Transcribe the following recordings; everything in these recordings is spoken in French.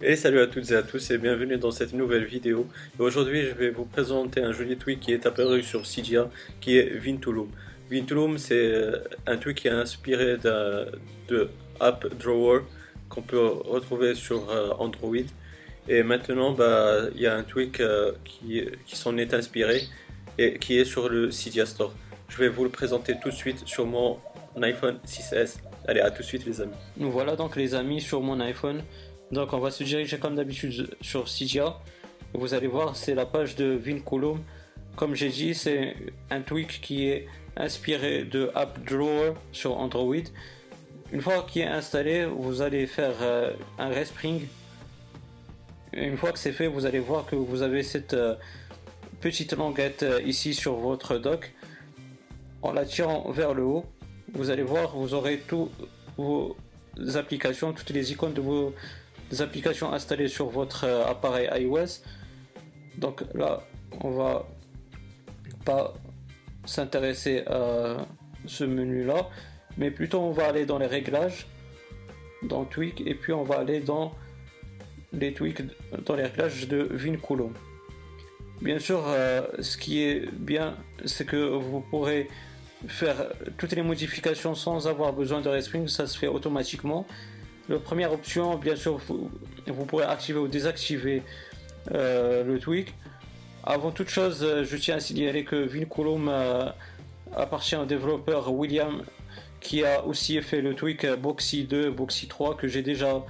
Et salut à toutes et à tous et bienvenue dans cette nouvelle vidéo. Aujourd'hui je vais vous présenter un joli tweak qui est apparu sur Cydia, qui est Vinculum. Vinculum, c'est un tweak qui est inspiré de App Drawer qu'on peut retrouver sur Android. Et maintenant il y a un tweak qui s'en est inspiré et qui est sur le Cydia Store. Je vais vous le présenter tout de suite sur mon iPhone 6s. Allez, à tout de suite les amis. Nous voilà donc les amis sur mon iPhone. Donc on va se diriger comme d'habitude sur Cydia. Vous allez voir, c'est la page de Vinculum. Comme j'ai dit, c'est un tweak qui est inspiré de App Drawer sur Android. Une fois qu'il est installé, vous allez faire un respring. Une fois que c'est fait, vous allez voir que vous avez cette petite languette ici sur votre dock. En la tirant vers le haut, vous allez voir, vous aurez toutes vos applications, toutes les icônes de vos applications installées sur votre appareil iOS. Donc là on va pas s'intéresser à ce menu là, mais plutôt on va aller dans les réglages, dans tweak, et puis on va aller dans les tweaks, dans les réglages de Vinculum. Bien sûr, ce qui est bien, c'est que vous pourrez faire toutes les modifications sans avoir besoin de respring, ça se fait automatiquement. La première option, bien sûr, vous pourrez activer ou désactiver le tweak. Avant toute chose, je tiens à signaler que Vinculum appartient au développeur William, qui a aussi fait le tweak Boxy 2, Boxy 3 que j'ai déjà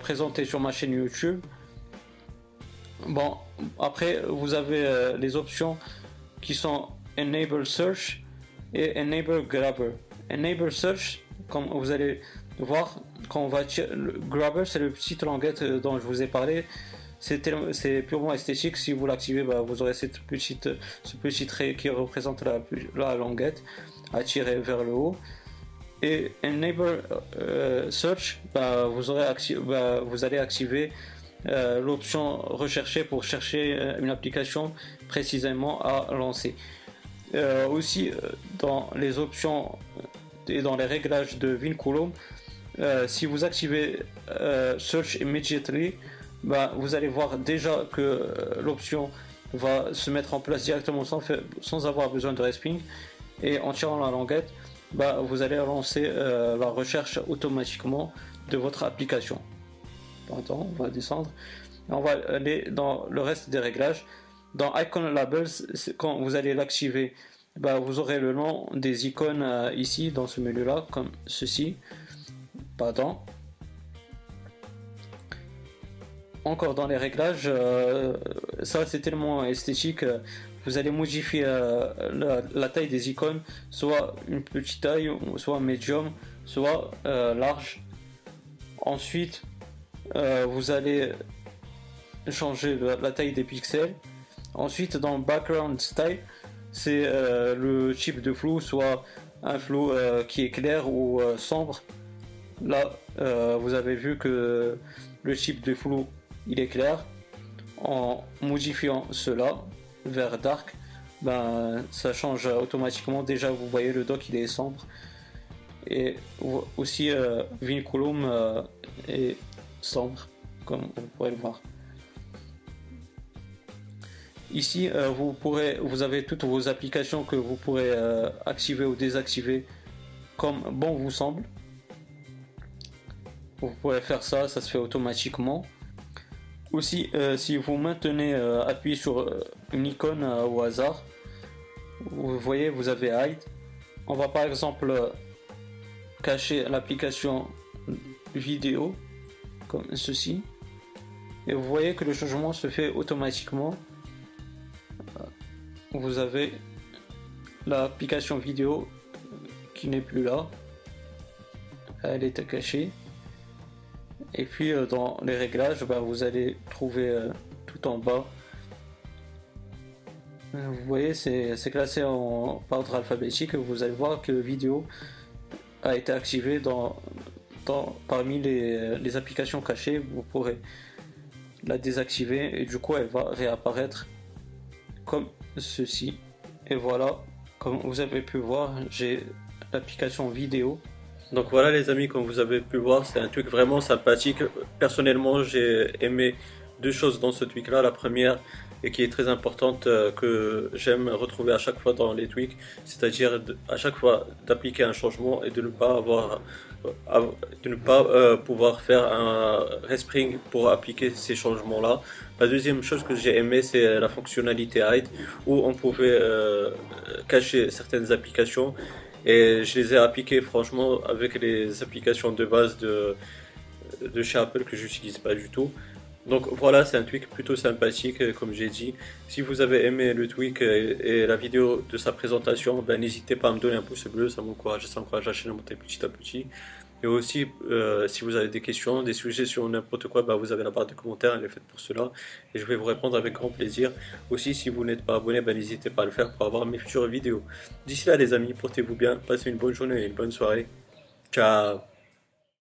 présenté sur ma chaîne YouTube. Bon, après vous avez les options qui sont Enable Search et Enable Grabber. Enable Search, comme vous allez voir, quand on va tirer le grabber, c'est le petit languette dont je vous ai parlé. C'est purement esthétique. Si vous l'activez, vous aurez ce petit trait qui représente la languette à tirer vers le haut. Et Enable Search, vous allez activer l'option rechercher pour chercher une application précisément à lancer. Aussi, dans les options et dans les réglages de Vinculum, si vous activez Search Immediately, vous allez voir déjà que l'option va se mettre en place directement sans avoir besoin de resping, et en tirant la languette, vous allez lancer la recherche automatiquement de votre application. Pardon, on va descendre et on va aller dans le reste des réglages. Dans Icon Labels, quand vous allez l'activer, vous aurez le nom des icônes ici dans ce menu là, comme ceci. Pardon. Encore dans les réglages, ça c'est tellement esthétique. Vous allez modifier la taille des icônes, soit une petite taille, soit médium, soit large. Ensuite, vous allez changer la taille des pixels. Ensuite, dans Background Style, c'est le type de flou, soit un flou qui est clair ou sombre. Là, vous avez vu que le type de flou, il est clair. En modifiant cela vers Dark, ça change automatiquement. Déjà, vous voyez le dock, il est sombre. Et aussi, Vinculum est sombre, comme vous pourrez le voir. Ici, vous avez toutes vos applications que vous pourrez activer ou désactiver comme bon vous semble. Vous pourrez faire ça, ça se fait automatiquement. Aussi, si vous maintenez appuyé sur une icône au hasard, vous voyez, vous avez Hide. On va par exemple cacher l'application vidéo comme ceci. Et vous voyez que le changement se fait automatiquement. Vous avez l'application vidéo qui n'est plus là, elle est cachée. Et puis dans les réglages, vous allez trouver tout en bas, vous voyez, c'est classé par ordre alphabétique. Vous allez voir que vidéo a été activée parmi les applications cachées. Vous pourrez la désactiver et du coup elle va réapparaître comme ceci. Et voilà, comme vous avez pu voir, j'ai l'application vidéo Donc voilà les amis, comme vous avez pu voir, c'est un tweak vraiment sympathique. Personnellement, j'ai aimé deux choses dans ce tweak là. La première, et qui est très importante, que j'aime retrouver à chaque fois dans les tweaks, c'est-à-dire à chaque fois d'appliquer un changement et de ne pas avoir, pouvoir faire un respring pour appliquer ces changements là. La deuxième chose que j'ai aimé, c'est la fonctionnalité hide, où on pouvait cacher certaines applications, et je les ai appliquées franchement avec les applications de base de chez Apple que j'utilise pas du tout. Donc voilà, c'est un tweak plutôt sympathique comme j'ai dit. Si vous avez aimé le tweak et la vidéo de sa présentation, n'hésitez pas à me donner un pouce bleu, ça m'encourage à chaîne à monter petit à petit. Et aussi, si vous avez des questions, des sujets sur n'importe quoi, vous avez la barre de commentaires, elle est faite pour cela. Et je vais vous répondre avec grand plaisir. Aussi, si vous n'êtes pas abonné, n'hésitez pas à le faire pour avoir mes futures vidéos. D'ici là les amis, portez-vous bien, passez une bonne journée et une bonne soirée. Ciao.